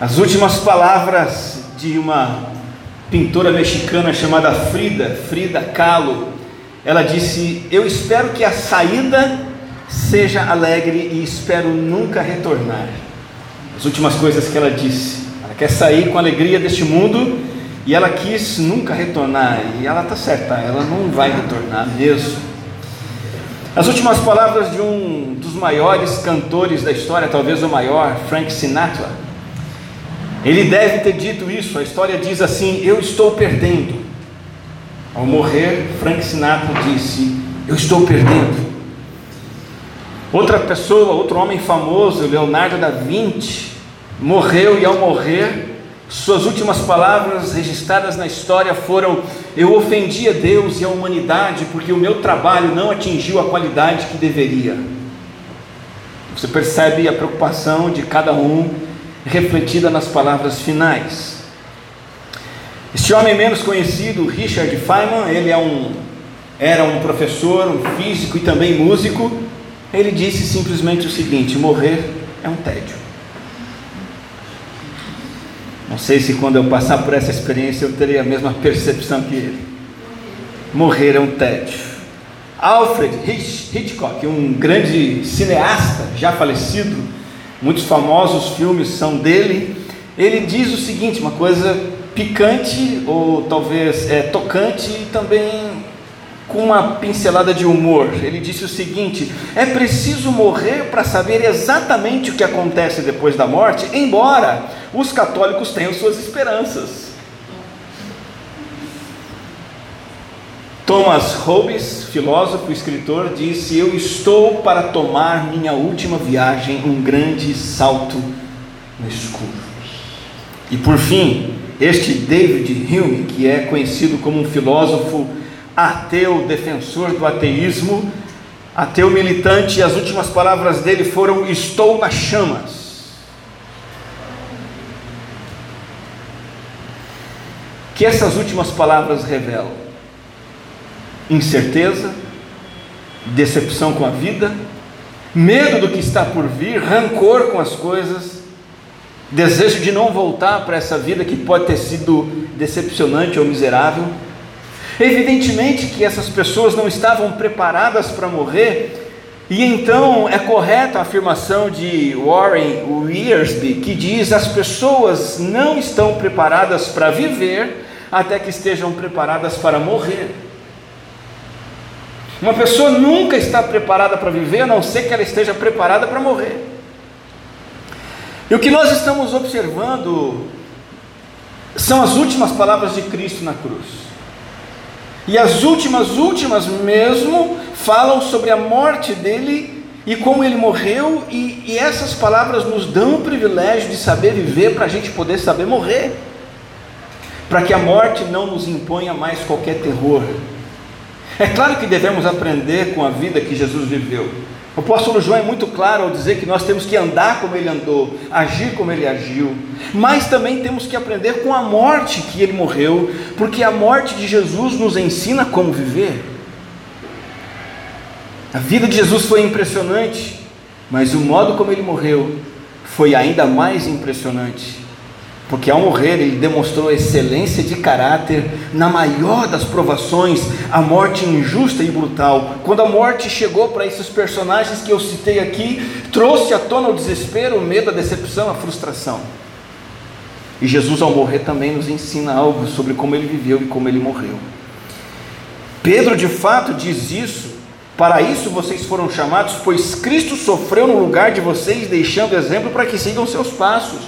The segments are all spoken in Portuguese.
As últimas palavras de uma pintora mexicana chamada Frida Kahlo. Ela disse: eu espero que a saída seja alegre e espero nunca retornar. As últimas coisas que ela disse. Ela quer sair com alegria deste mundo e ela quis nunca retornar. E ela está certa, ela não vai retornar mesmo. As últimas palavras de um dos maiores cantores da história, talvez o maior, Frank Sinatra. Ele deve ter dito isso. A história diz assim: eu estou perdendo. Ao morrer, Frank Sinatra disse: eu estou perdendo. Outra pessoa, outro homem famoso, Leonardo da Vinci, morreu, e ao morrer, suas últimas palavras registradas na história foram: eu ofendi a Deus e a humanidade porque o meu trabalho não atingiu a qualidade que deveria. Você percebe a preocupação de cada um refletida nas palavras finais. Este homem menos conhecido, Richard Feynman, ele era um professor, um físico e também músico. Ele disse simplesmente o seguinte: morrer é um tédio. Não sei se quando eu passar por essa experiência eu terei a mesma percepção que ele. Morrer é um tédio. Alfred Hitchcock, um grande cineasta já falecido, muitos famosos filmes são dele. Ele diz o seguinte, uma coisa picante, ou talvez tocante, e também com uma pincelada de humor. Ele disse o seguinte: é preciso morrer para saber exatamente o que acontece depois da morte, embora os católicos tenham suas esperanças. Thomas Hobbes, filósofo e escritor, disse: eu estou para tomar minha última viagem, um grande salto no escuro. E por fim, este David Hume, que é conhecido como um filósofo ateu, defensor do ateísmo, ateu militante, as últimas palavras dele foram: estou nas chamas. O que essas últimas palavras revelam? Incerteza, decepção com a vida, medo do que está por vir, rancor com as coisas, desejo de não voltar para essa vida que pode ter sido decepcionante ou miserável. Evidentemente que essas pessoas não estavam preparadas para morrer, e então é correta a afirmação de Warren Wiersbe, que diz: as pessoas não estão preparadas para viver até que estejam preparadas para morrer. Uma pessoa nunca está preparada para viver, a não ser que ela esteja preparada para morrer. E o que nós estamos observando são as últimas palavras de Cristo na cruz. E as últimas mesmo, falam sobre a morte dele e como ele morreu, e essas palavras nos dão o privilégio de saber viver para a gente poder saber morrer, para que a morte não nos imponha mais qualquer terror. É claro que devemos aprender com a vida que Jesus viveu. O apóstolo João é muito claro ao dizer que nós temos que andar como ele andou, agir como ele agiu, mas também temos que aprender com a morte que ele morreu, porque a morte de Jesus nos ensina como viver. A vida de Jesus foi impressionante, mas o modo como ele morreu foi ainda mais impressionante, porque ao morrer ele demonstrou excelência de caráter na maior das provações, a morte injusta e brutal. Quando a morte chegou para esses personagens que eu citei aqui, trouxe à tona o desespero, o medo, a decepção, a frustração. E Jesus ao morrer também nos ensina algo sobre como ele viveu e como ele morreu. Pedro de fato diz isso: para isso vocês foram chamados, pois Cristo sofreu no lugar de vocês, deixando exemplo para que sigam seus passos.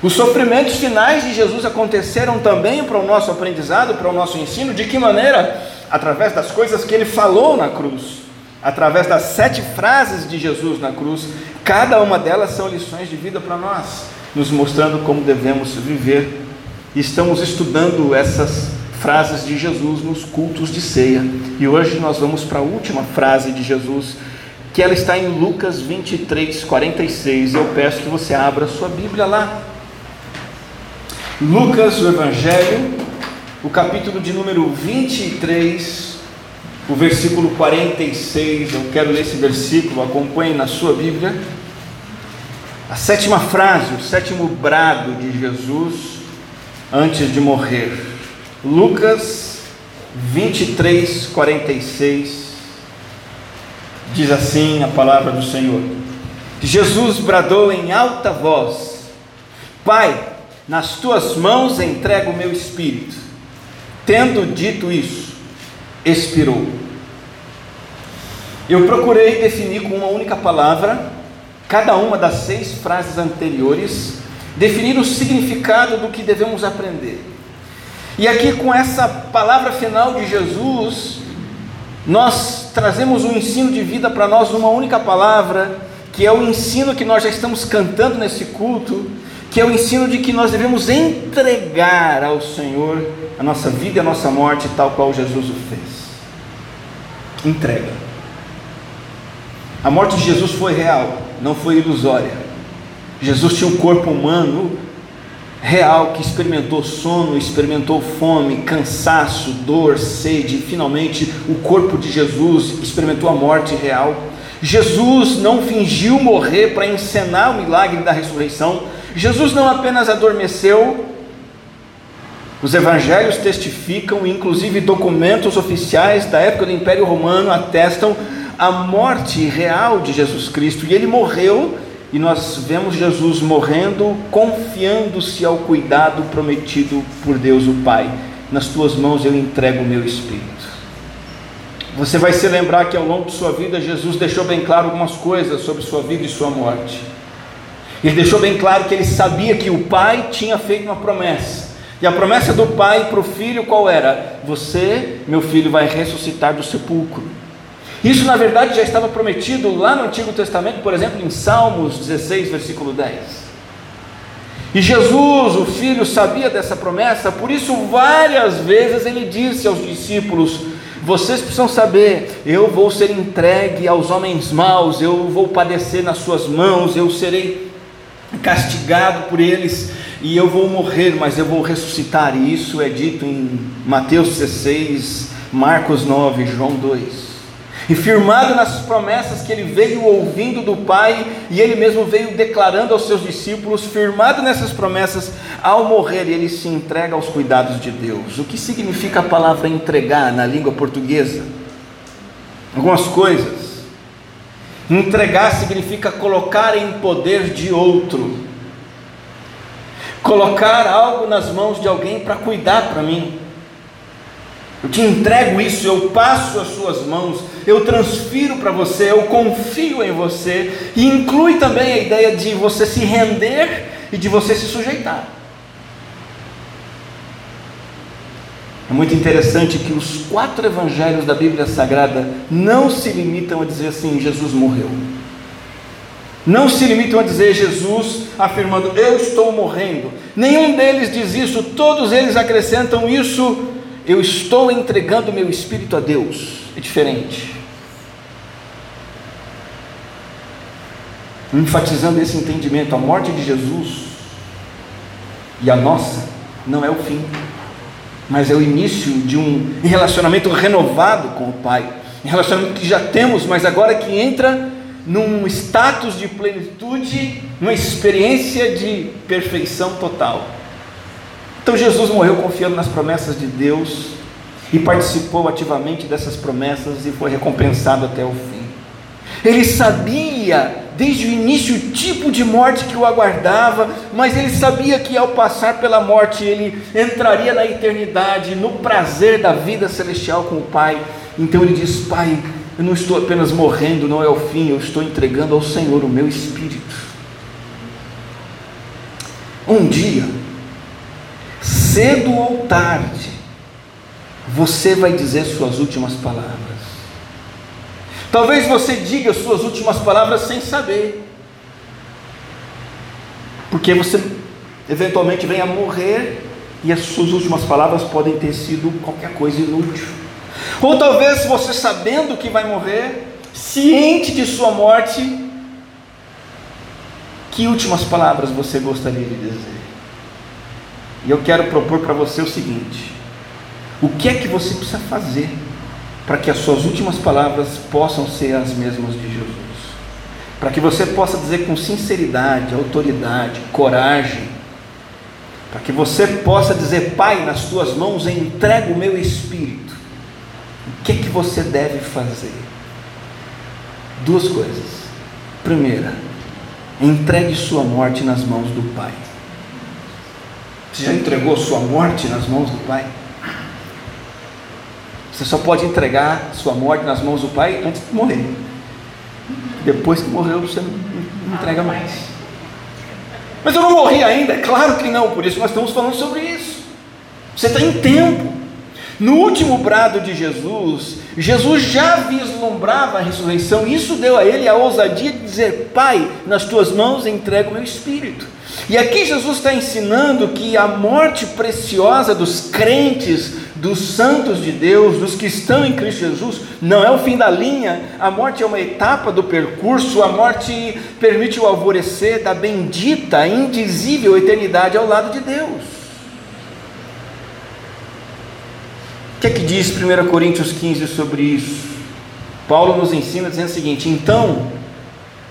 Os sofrimentos finais de Jesus aconteceram também para o nosso aprendizado, para o nosso ensino. De que maneira? Através das coisas que ele falou na cruz, através das 7 frases de Jesus na cruz. Cada uma delas são lições de vida para nós, nos mostrando como devemos viver. Estamos estudando essas frases de Jesus nos cultos de ceia, e hoje nós vamos para a última frase de Jesus, que ela está em Lucas 23:46. Eu peço que você abra a sua Bíblia lá. Lucas, o Evangelho, o capítulo de número 23, o versículo 46, eu quero ler esse versículo, acompanhe na sua Bíblia. A sétima frase, o sétimo brado de Jesus antes de morrer. Lucas 23:46 diz assim a palavra do Senhor. Jesus bradou em alta voz: Pai, nas tuas mãos entrego o meu espírito. Tendo dito isso, expirou. Eu procurei definir com uma única palavra cada uma das 6 frases anteriores, definir o significado do que devemos aprender. E aqui, com essa palavra final de Jesus, nós trazemos um ensino de vida para nós, uma única palavra, que é o ensino que nós já estamos cantando nesse culto, que é o ensino de que nós devemos entregar ao Senhor a nossa vida e a nossa morte, tal qual Jesus o fez. Entrega. A morte de Jesus foi real, não foi ilusória. Jesus tinha um corpo humano real, que experimentou sono, experimentou fome, cansaço, dor, sede, e finalmente o corpo de Jesus experimentou a morte real. Jesus não fingiu morrer para encenar o milagre da ressurreição. Jesus não apenas adormeceu. Os evangelhos testificam, inclusive documentos oficiais da época do Império Romano atestam a morte real de Jesus Cristo. E ele morreu, e nós vemos Jesus morrendo, confiando-se ao cuidado prometido por Deus o Pai. Nas tuas mãos eu entrego o meu espírito. Você vai se lembrar que ao longo de sua vida, Jesus deixou bem claro algumas coisas sobre sua vida e sua morte. Ele deixou bem claro que ele sabia que o Pai tinha feito uma promessa. E a promessa do Pai para o Filho qual era? Você, meu Filho, vai ressuscitar do sepulcro. Isso, na verdade, já estava prometido lá no Antigo Testamento, por exemplo, em Salmos 16, versículo 10. E Jesus, o Filho, sabia dessa promessa, por isso várias vezes ele disse aos discípulos: vocês precisam saber, eu vou ser entregue aos homens maus, eu vou padecer nas suas mãos, eu serei castigado por eles, e eu vou morrer, mas eu vou ressuscitar. E isso é dito em Mateus 16, Marcos 9, João 2. E firmado nas promessas que ele veio ouvindo do Pai, e ele mesmo veio declarando aos seus discípulos, firmado nessas promessas, ao morrer ele se entrega aos cuidados de Deus. O que significa a palavra entregar na língua portuguesa? Algumas coisas. Entregar significa colocar em poder de outro, colocar algo nas mãos de alguém para cuidar para mim. Eu te entrego isso, eu passo as suas mãos, eu transfiro para você, eu confio em você. E inclui também a ideia de você se render e de você se sujeitar. É muito interessante que os 4 evangelhos da Bíblia Sagrada não se limitam a dizer assim: Jesus morreu. Não se limitam a dizer Jesus afirmando: eu estou morrendo. Nenhum deles diz isso, todos eles acrescentam isso: eu estou entregando meu espírito a Deus. É diferente. Enfatizando esse entendimento, a morte de Jesus e a nossa não é o fim, mas é o início de um relacionamento renovado com o Pai, um relacionamento que já temos, mas agora que entra num status de plenitude, numa experiência de perfeição total. Então Jesus morreu confiando nas promessas de Deus e participou ativamente dessas promessas e foi recompensado até o fim. Ele sabia desde o início o tipo de morte que o aguardava, mas ele sabia que ao passar pela morte ele entraria na eternidade, no prazer da vida celestial com o Pai. Então ele diz: Pai, eu não estou apenas morrendo, não é o fim, eu estou entregando ao Senhor o meu espírito. Um dia, cedo ou tarde, você vai dizer suas últimas palavras. Talvez você diga suas últimas palavras sem saber, porque você eventualmente venha a morrer e as suas últimas palavras podem ter sido qualquer coisa inútil. Ou talvez você, sabendo que vai morrer, ciente de sua morte, que últimas palavras você gostaria de dizer? E eu quero propor para você o seguinte: o que é que você precisa fazer para que as suas últimas palavras possam ser as mesmas de Jesus? para que você possa dizer com sinceridade, autoridade, coragem, para que você possa dizer: Pai, nas tuas mãos eu entrego o meu espírito. O que é que você deve fazer? Duas coisas. Primeira, entregue sua morte nas mãos do Pai. Você já entregou sua morte nas mãos do Pai? Você só pode entregar sua morte nas mãos do Pai antes de morrer. Depois que morreu, você não entrega mais. Mas eu não morri ainda, é claro que não, por isso nós estamos falando sobre isso. Você está em tempo. No último brado de Jesus, Jesus já vislumbrava a ressurreição. Isso deu a ele a ousadia de dizer: Pai, nas tuas mãos entrego o meu espírito. E aqui Jesus está ensinando que a morte preciosa dos crentes, dos santos de Deus, dos que estão em Cristo Jesus, não é o fim da linha. A morte é uma etapa do percurso. A morte permite o alvorecer da bendita, indizível eternidade ao lado de Deus. O que é que diz 1 Coríntios 15 sobre isso? Paulo nos ensina dizendo o seguinte: então,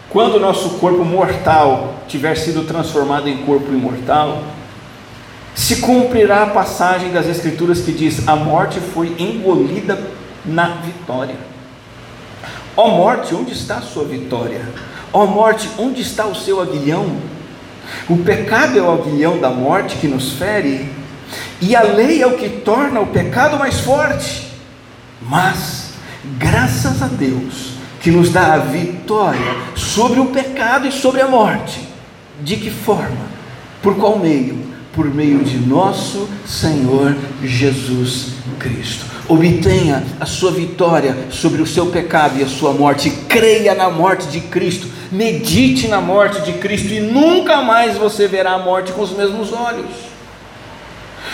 quando o nosso corpo mortal tiver sido transformado em corpo imortal, se cumprirá a passagem das Escrituras que diz: a morte foi engolida na vitória. Ó morte, onde está a sua vitória? Ó morte, onde está o seu aguilhão? O pecado é o aguilhão da morte que nos fere, e a lei é o que torna o pecado mais forte, mas graças a Deus que nos dá a vitória sobre o pecado e sobre a morte. De que forma? Por qual meio? Por meio de nosso Senhor Jesus Cristo. Obtenha a sua vitória sobre o seu pecado e a sua morte. Creia na morte de Cristo, medite na morte de Cristo, e nunca mais você verá a morte com os mesmos olhos.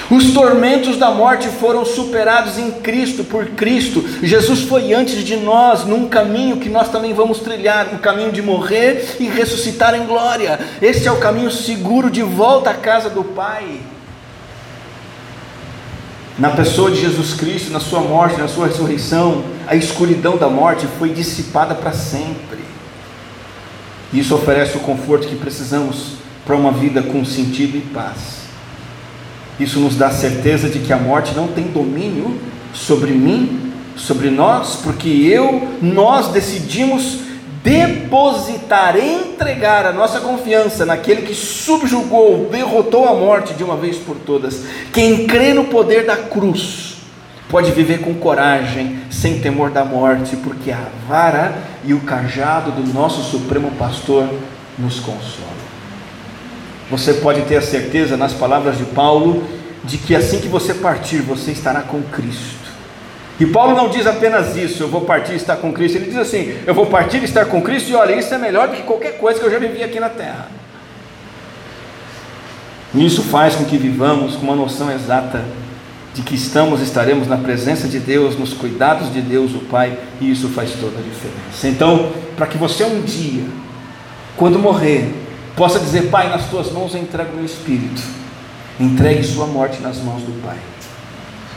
Os tormentos da morte foram superados em Cristo, por Cristo. Jesus foi antes de nós, num caminho que nós também vamos trilhar, o caminho de morrer e ressuscitar em glória. Este é o caminho seguro de volta à casa do Pai. Na pessoa de Jesus Cristo, na sua morte, na sua ressurreição, a escuridão da morte foi dissipada para sempre. Isso oferece o conforto que precisamos para uma vida com sentido e paz. Isso nos dá certeza de que a morte não tem domínio sobre mim, sobre nós, porque nós decidimos depositar, entregar a nossa confiança naquele que subjugou, derrotou a morte de uma vez por todas. Quem crê no poder da cruz pode viver com coragem, sem temor da morte, porque a vara e o cajado do nosso Supremo Pastor nos consolam. Você pode ter a certeza, nas palavras de Paulo, de que assim que você partir, você estará com Cristo. E Paulo não diz apenas isso: eu vou partir e estar com Cristo. Ele diz assim: eu vou partir e estar com Cristo, e olha, isso é melhor do que qualquer coisa que eu já vivi aqui na terra. E isso faz com que vivamos com uma noção exata de que estaremos na presença de Deus, nos cuidados de Deus, o Pai, e isso faz toda a diferença. Então, para que você um dia, quando morrer, possa dizer: Pai, nas tuas mãos eu entrego o meu espírito. Entregue sua morte nas mãos do Pai.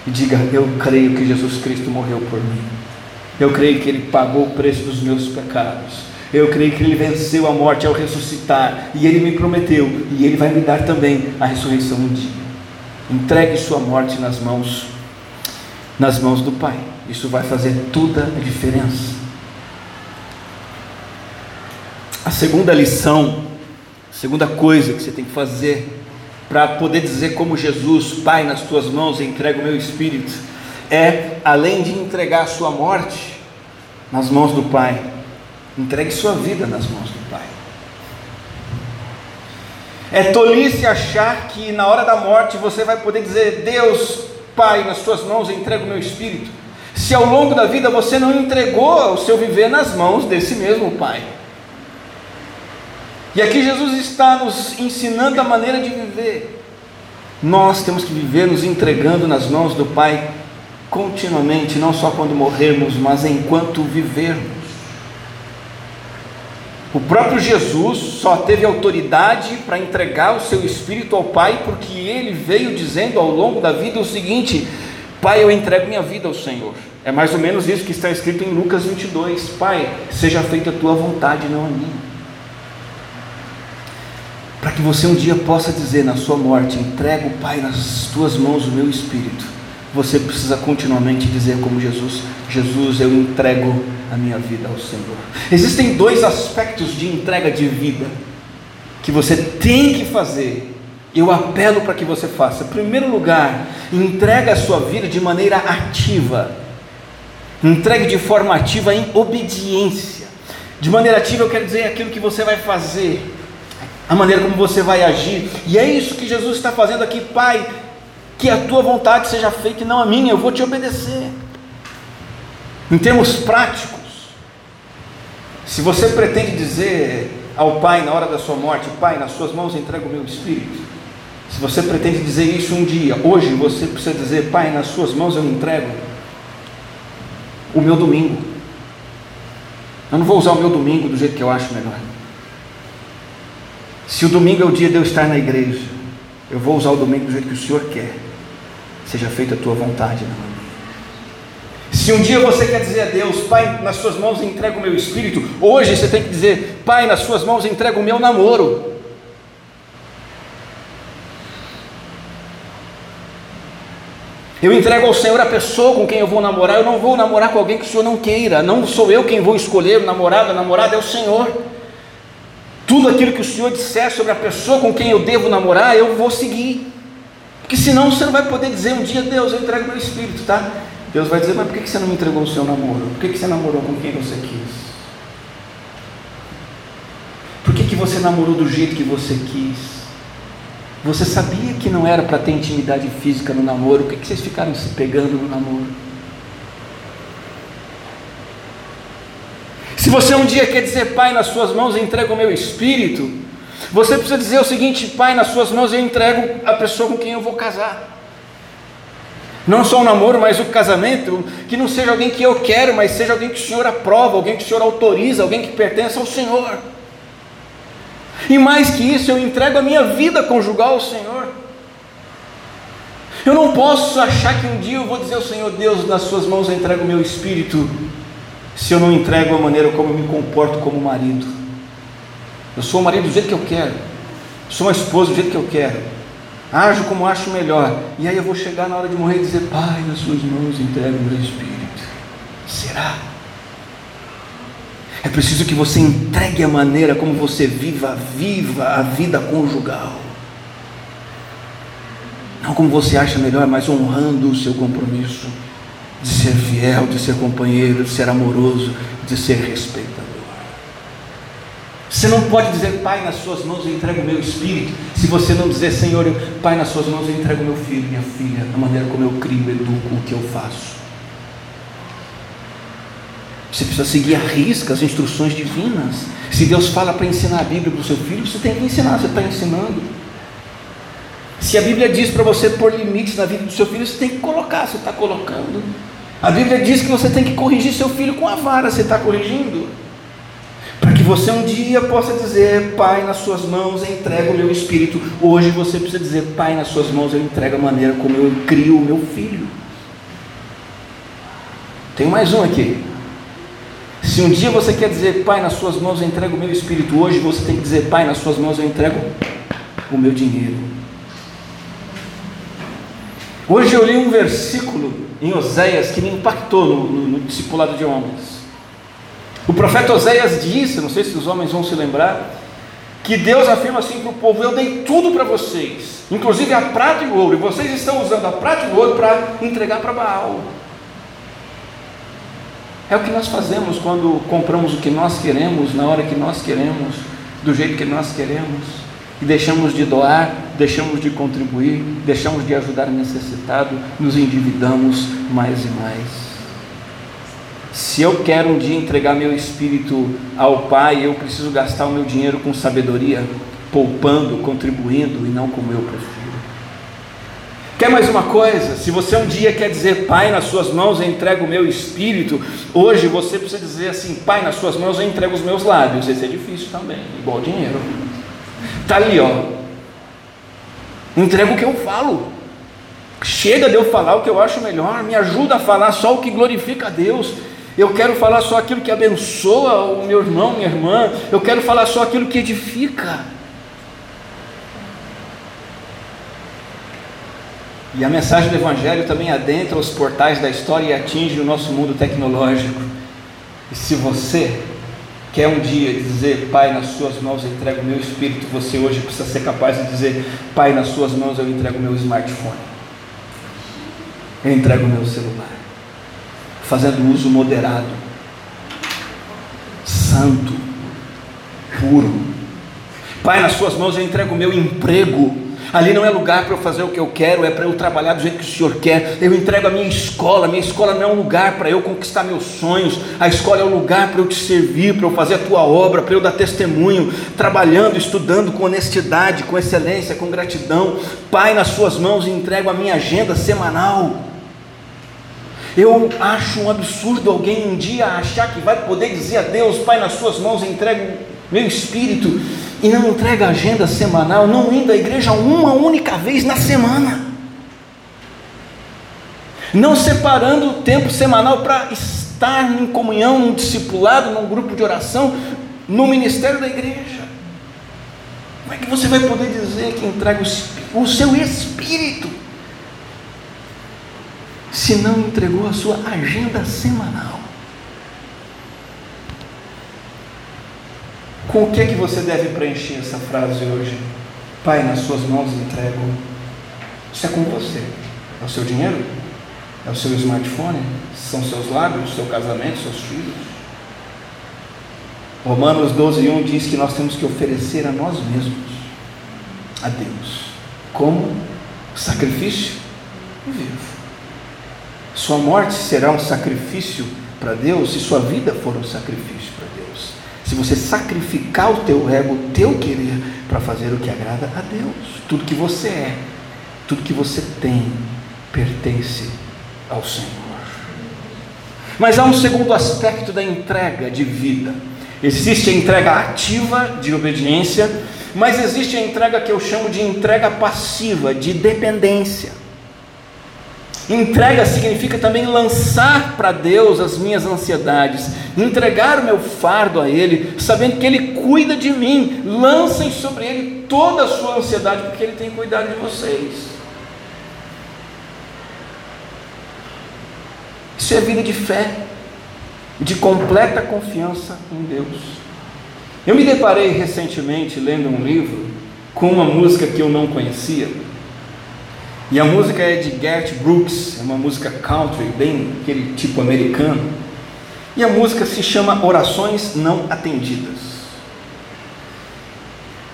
E diga: eu creio que Jesus Cristo morreu por mim. Eu creio que Ele pagou o preço dos meus pecados. Eu creio que Ele venceu a morte ao ressuscitar. E Ele me prometeu. E Ele vai me dar também a ressurreição um dia. Entregue sua morte nas mãos do Pai. Isso vai fazer toda a diferença. A segunda lição. Segunda coisa que você tem que fazer para poder dizer como Jesus: Pai, nas tuas mãos eu entrego o meu espírito, é, além de entregar a sua morte nas mãos do Pai, entregue sua vida nas mãos do Pai. É tolice achar que na hora da morte você vai poder dizer: Deus, Pai, nas tuas mãos eu entrego o meu espírito, se ao longo da vida você não entregou o seu viver nas mãos desse mesmo Pai. E aqui Jesus está nos ensinando a maneira de viver. Nós temos que viver nos entregando nas mãos do Pai continuamente, não só quando morrermos, mas enquanto vivermos. O próprio Jesus só teve autoridade para entregar o seu espírito ao Pai porque Ele veio dizendo ao longo da vida o seguinte: Pai, eu entrego minha vida ao Senhor. É mais ou menos isso que está escrito em Lucas 22: Pai, seja feita a tua vontade, não a minha. que você um dia possa dizer na sua morte: entrego, Pai, nas tuas mãos o meu espírito. Você precisa continuamente dizer como Jesus: Jesus, eu entrego a minha vida ao Senhor. Existem dois aspectos de entrega de vida que você tem que fazer. Eu apelo para que você faça. Em primeiro lugar, entregue a sua vida de maneira ativa. Entregue de forma ativa em obediência. De maneira ativa eu quero dizer aquilo que você vai fazer, a maneira como você vai agir. E é isso que Jesus está fazendo aqui: Pai, que a tua vontade seja feita e não a minha, eu vou te obedecer. Em termos práticos, se você pretende dizer ao Pai na hora da sua morte: Pai, nas suas mãos entrego o meu espírito, se você pretende dizer isso um dia, hoje você precisa dizer: Pai, nas suas mãos eu entrego o meu domingo. Eu não vou usar o meu domingo do jeito que eu acho melhor. Se o domingo é o dia de eu estar na igreja, eu vou usar o domingo do jeito que o Senhor quer. Seja feita a tua vontade, não a minha. Se um dia você quer dizer a Deus: Pai, nas suas mãos entrego o meu espírito, hoje você tem que dizer: Pai, nas suas mãos entrego o meu namoro. Eu entrego ao Senhor a pessoa com quem eu vou namorar. Eu não vou namorar com alguém que o Senhor não queira. Não sou eu quem vou escolher o namorado, a namorada é o Senhor. Tudo aquilo que o Senhor disser sobre a pessoa com quem eu devo namorar, eu vou seguir. Porque senão você não vai poder dizer um dia: Deus, eu entrego meu espírito, tá? Deus vai dizer: mas por que você não me entregou o seu namoro? Por que você namorou com quem você quis? Por que você namorou do jeito que você quis? Você sabia que não era para ter intimidade física no namoro? Por que vocês ficaram se pegando no namoro? Se você um dia quer dizer: Pai, nas suas mãos eu entrego o meu espírito, você precisa dizer o seguinte: Pai, nas suas mãos eu entrego a pessoa com quem eu vou casar. Não só o namoro, mas o casamento. Que não seja alguém que eu quero, mas seja alguém que o Senhor aprova, alguém que o Senhor autoriza, alguém que pertence ao Senhor. E mais que isso, eu entrego a minha vida conjugal ao Senhor. Eu não posso achar que um dia eu vou dizer ao Senhor: Deus, nas suas mãos eu entrego o meu espírito, se eu não entrego a maneira como eu me comporto como marido. Eu sou o marido do jeito que eu quero, sou uma esposa do jeito que eu quero, ajo como acho melhor, e aí eu vou chegar na hora de morrer e dizer: Pai, nas suas mãos entrego o meu espírito. Será? É preciso que você entregue a maneira como você viva a vida conjugal, não como você acha melhor, mas honrando o seu compromisso de ser fiel, de ser companheiro, de ser amoroso, de ser respeitador. Você não pode dizer: Pai, nas suas mãos eu entrego o meu espírito, se você não dizer: Senhor, Pai, nas suas mãos eu entrego o meu filho, minha filha, a maneira como eu crio, educo, o que eu faço. Você precisa seguir à risca as instruções divinas. Se Deus fala para ensinar a Bíblia para o seu filho, você tem que ensinar, você está ensinando. Se a Bíblia diz para você pôr limites na vida do seu filho, você tem que colocar, você está colocando. A Bíblia diz que você tem que corrigir seu filho com a vara, você está corrigindo. Para que você um dia possa dizer: Pai, nas suas mãos eu entrego o meu espírito. Hoje você precisa dizer: Pai, nas suas mãos eu entrego a maneira como eu crio o meu filho. Tem mais um aqui. Se um dia você quer dizer: Pai, nas suas mãos eu entrego o meu espírito, hoje você tem que dizer: Pai, nas suas mãos eu entrego o meu dinheiro. Hoje eu li um versículo em Oséias que me impactou no discipulado de homens. O profeta Oséias disse, não sei se os homens vão se lembrar, que Deus afirma assim para o povo: eu dei tudo para vocês, inclusive a prata e o ouro, e vocês estão usando a prata e o ouro para entregar para Baal. É o que nós fazemos quando compramos o que nós queremos, na hora que nós queremos, do jeito que nós queremos, e deixamos de doar, deixamos de contribuir, deixamos de ajudar o necessitado, nos endividamos mais e mais. Se eu quero um dia entregar meu espírito ao Pai, eu preciso gastar o meu dinheiro com sabedoria, poupando, contribuindo, e não como eu prefiro. Quer mais uma coisa? Se você um dia quer dizer: Pai, nas suas mãos eu entrego o meu espírito, hoje você precisa dizer assim: Pai, nas suas mãos eu entrego os meus lábios. Esse é difícil também, igual dinheiro. Está ali, ó. Entrego o que eu falo. Chega de eu falar o que eu acho melhor. Me ajuda a falar só o que glorifica a Deus. Eu quero falar só aquilo que abençoa o meu irmão, minha irmã. Eu quero falar só aquilo que edifica. E a mensagem do Evangelho também adentra os portais da história e atinge o nosso mundo tecnológico. E se você quer um dia dizer, Pai, nas suas mãos eu entrego o meu espírito, você hoje precisa ser capaz de dizer, Pai, nas suas mãos eu entrego o meu smartphone. Eu entrego o meu celular. Fazendo uso moderado, santo, puro. Pai, nas suas mãos eu entrego o meu emprego. Ali não é lugar para eu fazer o que eu quero, é para eu trabalhar do jeito que o Senhor quer. Eu entrego a minha escola. Minha escola não é um lugar para eu conquistar meus sonhos. A escola é um lugar para eu te servir, para eu fazer a tua obra, para eu dar testemunho, trabalhando, estudando com honestidade, com excelência, com gratidão. Pai, nas suas mãos entrego a minha agenda semanal. Eu acho um absurdo alguém um dia achar que vai poder dizer a Deus, Pai, nas suas mãos entrego meu espírito, e não entrega agenda semanal, não indo à igreja uma única vez na semana, não separando o tempo semanal para estar em comunhão, num discipulado, num grupo de oração, no ministério da igreja. Como é que você vai poder dizer que entrega o seu espírito, se não entregou a sua agenda semanal? Com o que é que você deve preencher essa frase hoje? Pai, nas suas mãos entrego. Isso é com você. É o seu dinheiro? É o seu smartphone? São seus lábios, seu casamento, seus filhos? Romanos 12:1 diz que nós temos que oferecer a nós mesmos, a Deus, como sacrifício vivo. Sua morte será um sacrifício para Deus, se sua vida for um sacrifício para Deus. Se você sacrificar o teu ego, o teu querer, para fazer o que agrada a Deus. Tudo que você é, tudo que você tem, pertence ao Senhor. Mas há um segundo aspecto da entrega de vida. Existe a entrega ativa de obediência, mas existe a entrega que eu chamo de entrega passiva, de dependência. Entrega significa também lançar para Deus as minhas ansiedades, entregar o meu fardo a Ele, sabendo que Ele cuida de mim. Lancem sobre Ele toda a sua ansiedade, porque Ele tem cuidado de vocês. Isso é vida de fé, de completa confiança em Deus. Eu me deparei recentemente, lendo um livro, com uma música que eu não conhecia. E a música é de Garth Brooks, é uma música country, bem aquele tipo americano. E a música se chama Orações Não Atendidas.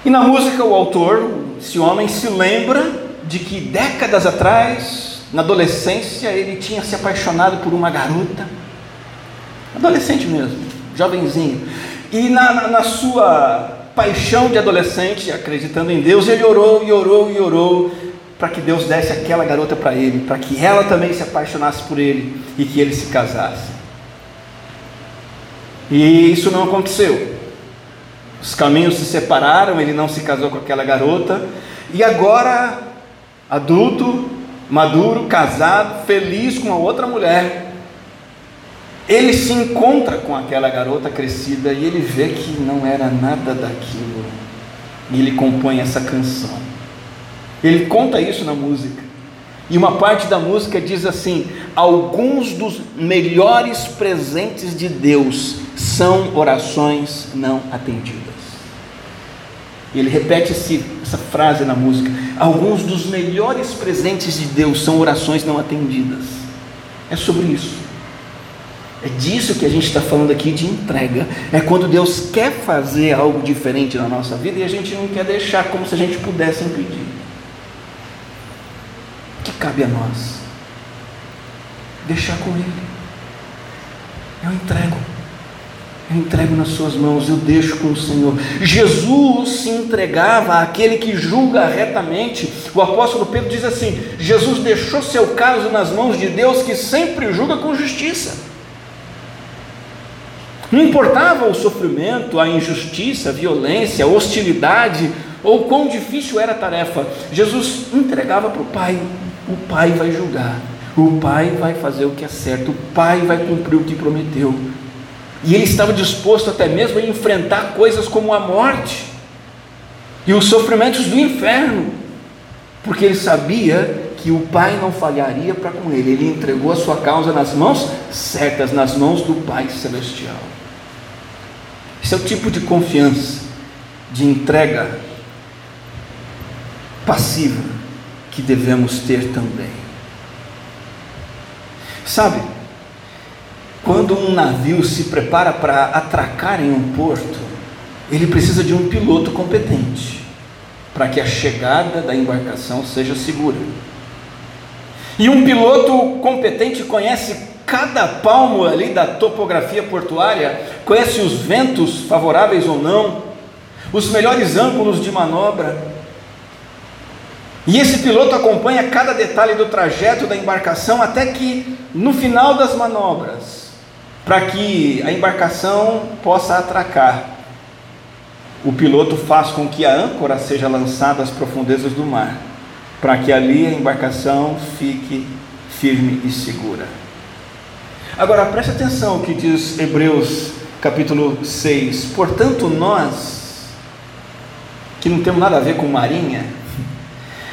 E na música o autor, esse homem, se lembra de que décadas atrás, na adolescência, ele tinha se apaixonado por uma garota, adolescente mesmo, jovenzinho. E na sua paixão de adolescente, acreditando em Deus, ele orou, para que Deus desse aquela garota para ele, para que ela também se apaixonasse por ele e que ele se casasse. E isso não aconteceu. Os caminhos se separaram, ele não se casou com aquela garota, e agora, adulto, maduro, casado, feliz com a outra mulher, ele se encontra com aquela garota crescida e ele vê que não era nada daquilo. E ele compõe essa canção. Ele conta isso na música. E uma parte da música diz assim: alguns dos melhores presentes de Deus são orações não atendidas. Ele repete essa frase na música: alguns dos melhores presentes de Deus são orações não atendidas. É sobre isso. É disso que a gente está falando aqui, de entrega. É quando Deus quer fazer algo diferente na nossa vida e a gente não quer deixar, como se a gente pudesse impedir. Que cabe a nós deixar com Ele. Eu entrego nas suas mãos, eu deixo com o Senhor. Jesus se entregava àquele que julga retamente. O apóstolo Pedro diz assim: Jesus deixou seu caso nas mãos de Deus, que sempre julga com justiça. Não importava o sofrimento, a injustiça, a violência, a hostilidade, ou quão difícil era a tarefa, Jesus entregava para o Pai. O Pai vai julgar, o Pai vai fazer o que é certo, o Pai vai cumprir o que prometeu. E ele estava disposto até mesmo a enfrentar coisas como a morte e os sofrimentos do inferno, porque ele sabia que o Pai não falharia para com ele. Ele entregou a sua causa nas mãos certas, nas mãos do Pai Celestial. Esse é o tipo de confiança, de entrega passiva que devemos ter também. Sabe, quando um navio se prepara para atracar em um porto, ele precisa de um piloto competente para que a chegada da embarcação seja segura. E um piloto competente conhece cada palmo ali da topografia portuária, conhece os ventos favoráveis ou não, os melhores ângulos de manobra. E esse piloto acompanha cada detalhe do trajeto da embarcação até que, no final das manobras, para que a embarcação possa atracar, o piloto faz com que a âncora seja lançada às profundezas do mar, para que ali a embarcação fique firme e segura. Agora, preste atenção ao que diz Hebreus capítulo 6. Portanto, nós, que não temos nada a ver com marinha,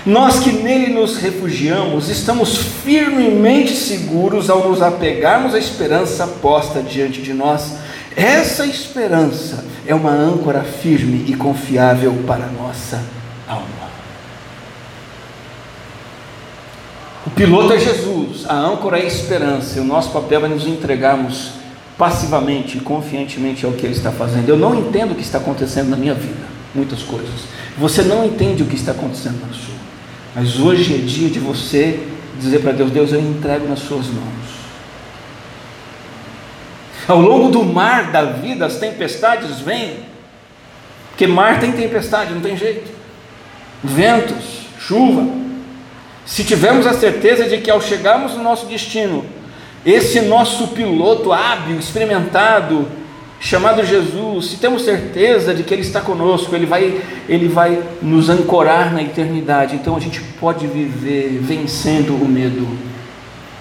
nós que nele nos refugiamos, estamos firmemente seguros ao nos apegarmos à esperança posta diante de nós. Essa esperança é uma âncora firme e confiável para a nossa alma. O piloto é Jesus, a âncora é a esperança, e o nosso papel é nos entregarmos passivamente e confiantemente ao que Ele está fazendo. Eu não entendo o que está acontecendo na minha vida, muitas coisas. Você não entende o que está acontecendo na sua. Mas hoje é dia de você dizer para Deus: Deus, eu entrego nas suas mãos. Ao longo do mar da vida, as tempestades vêm, porque mar tem tempestade, não tem jeito, ventos, chuva. Se tivermos a certeza de que ao chegarmos no nosso destino, esse nosso piloto hábil, experimentado, chamado Jesus, se temos certeza de que Ele está conosco, Ele vai nos ancorar na eternidade, então a gente pode viver vencendo o medo,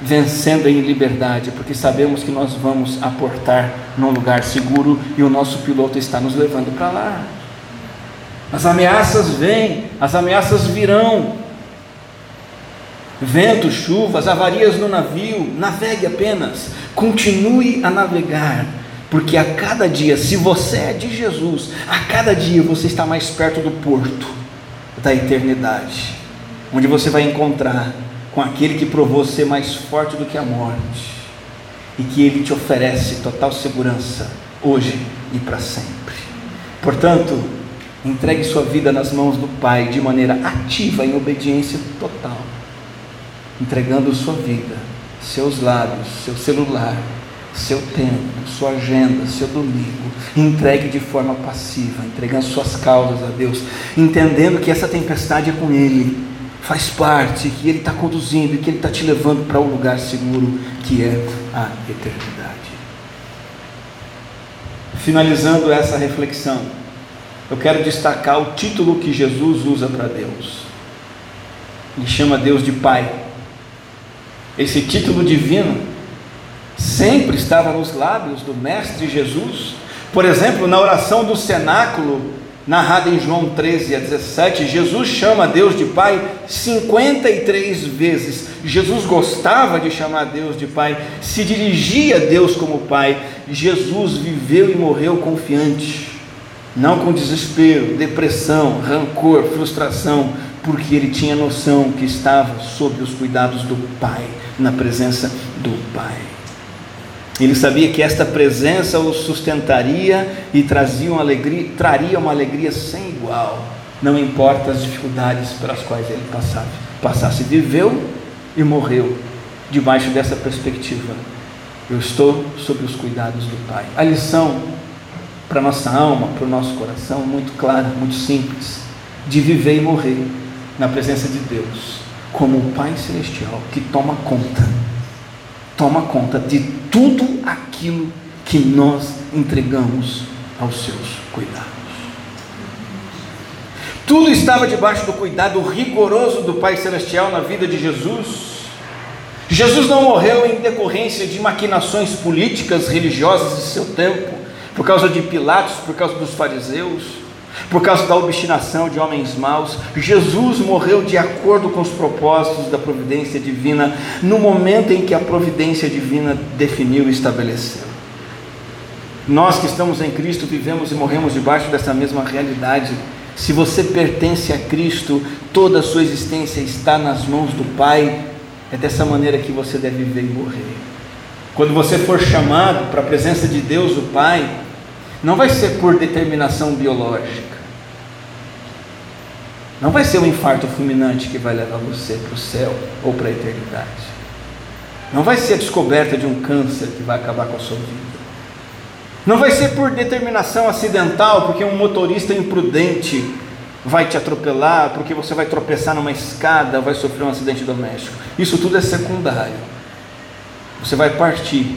vencendo em liberdade, porque sabemos que nós vamos aportar num lugar seguro e o nosso piloto está nos levando para lá. As ameaças vêm, as ameaças virão, vento, chuvas, avarias no navio. Navegue apenas, continue a navegar, porque a cada dia, se você é de Jesus, a cada dia você está mais perto do porto da eternidade, onde você vai encontrar com aquele que provou ser mais forte do que a morte, e que Ele te oferece total segurança, hoje e para sempre. Portanto, entregue sua vida nas mãos do Pai, de maneira ativa, em obediência total, entregando sua vida, seus lábios, seu celular, seu tempo, sua agenda, seu domingo. Entregue de forma passiva, entregando suas causas a Deus, entendendo que essa tempestade é com Ele, faz parte, que Ele está conduzindo e que Ele está te levando para um lugar seguro, que é a eternidade. Finalizando essa reflexão, eu quero destacar o título que Jesus usa para Deus. Ele chama Deus de Pai. Esse título divino sempre estava nos lábios do Mestre Jesus. Por exemplo, na oração do cenáculo, narrada em João 13:17, Jesus chama Deus de Pai 53 vezes. Jesus gostava de chamar Deus de Pai, se dirigia a Deus como Pai. Jesus viveu e morreu confiante, não com desespero, depressão, rancor, frustração, porque Ele tinha noção que estava sob os cuidados do Pai, na presença do Pai. Ele sabia que esta presença o sustentaria e traria uma alegria sem igual, não importa as dificuldades pelas quais ele passasse. Viveu e morreu debaixo dessa perspectiva: eu estou sob os cuidados do Pai. A lição para nossa alma, para o nosso coração, muito clara, muito simples, de viver e morrer na presença de Deus, como o Pai Celestial, que toma conta de tudo aquilo que nós entregamos aos seus cuidados. Tudo estava debaixo do cuidado rigoroso do Pai Celestial na vida de Jesus. Jesus não morreu em decorrência de maquinações políticas, religiosas de seu tempo, por causa de Pilatos, por causa dos fariseus. Por causa da obstinação de homens maus, Jesus morreu de acordo com os propósitos da providência divina, no momento em que a providência divina definiu e estabeleceu. Nós que estamos em Cristo, vivemos e morremos debaixo dessa mesma realidade. Se você pertence a Cristo, toda a sua existência está nas mãos do Pai. É dessa maneira que você deve viver e morrer. Quando você for chamado para a presença de Deus, o Pai, não vai ser por determinação biológica. Não vai ser um infarto fulminante que vai levar você para o céu ou para a eternidade. Não vai ser a descoberta de um câncer que vai acabar com a sua vida. Não vai ser por determinação acidental, porque um motorista imprudente vai te atropelar, porque você vai tropeçar numa escada, vai sofrer um acidente doméstico. Isso tudo é secundário. Você vai partir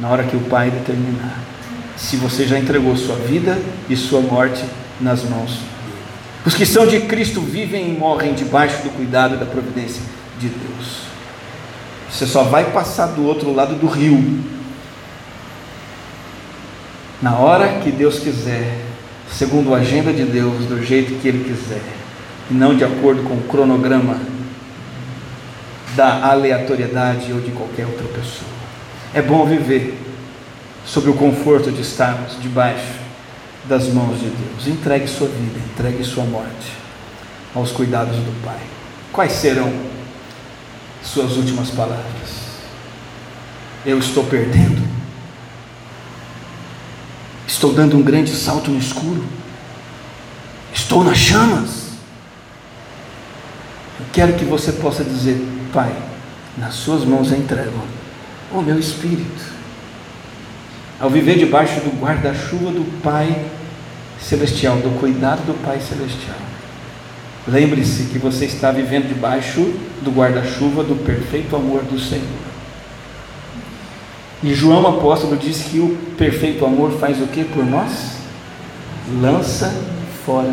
na hora que o Pai determinar, se você já entregou sua vida e sua morte nas mãos dele. Os que são de Cristo vivem e morrem debaixo do cuidado e da providência de Deus. Você só vai passar do outro lado do rio na hora que Deus quiser, segundo a agenda de Deus, do jeito que Ele quiser, e não de acordo com o cronograma da aleatoriedade ou de qualquer outra pessoa. É bom viver sobre o conforto de estarmos debaixo das mãos de Deus. Entregue sua vida, entregue sua morte aos cuidados do Pai. Quais serão suas últimas palavras? Eu estou perdendo. Estou dando um grande salto no escuro. Estou nas chamas. Eu quero que você possa dizer: Pai, nas suas mãos eu entrego o meu espírito. Ao viver debaixo do guarda-chuva do Pai Celestial, do cuidado do Pai Celestial. Lembre-se que você está vivendo debaixo do guarda-chuva do perfeito amor do Senhor. E João apóstolo diz que o perfeito amor faz o que por nós? Lança fora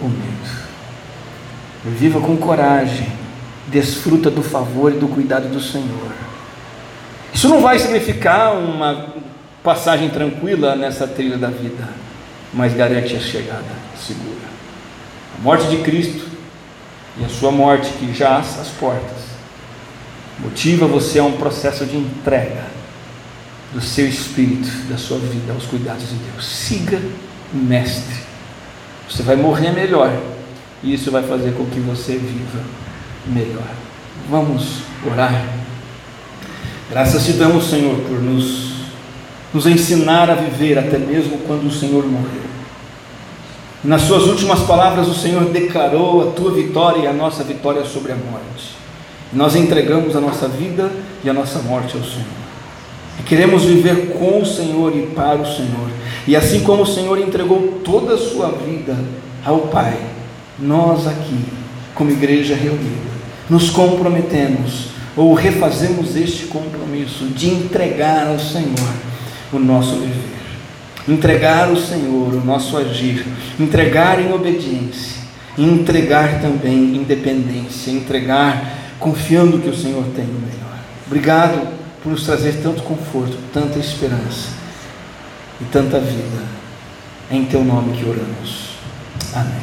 o medo. Viva com coragem, desfruta do favor e do cuidado do Senhor. Isso não vai significar uma passagem tranquila nessa trilha da vida, mas garante a chegada segura. A morte de Cristo e a sua morte que jaz às portas motiva você a um processo de entrega do seu espírito, da sua vida aos cuidados de Deus. Siga o Mestre. Você vai morrer melhor e isso vai fazer com que você viva melhor. Vamos orar. Graças te damos, Senhor, por nos ensinar a viver, até mesmo quando o Senhor morreu. Nas suas últimas palavras, o Senhor declarou a tua vitória e a nossa vitória sobre a morte. Nós entregamos a nossa vida e a nossa morte ao Senhor. E queremos viver com o Senhor e para o Senhor. E assim como o Senhor entregou toda a sua vida ao Pai, nós aqui, como igreja reunida, nos comprometemos, ou refazemos este compromisso de entregar ao Senhor o nosso viver, entregar ao Senhor o nosso agir, entregar em obediência, entregar também em dependência, entregar confiando que o Senhor tem o melhor. Obrigado por nos trazer tanto conforto, tanta esperança e tanta vida. É em teu nome que oramos. Amém.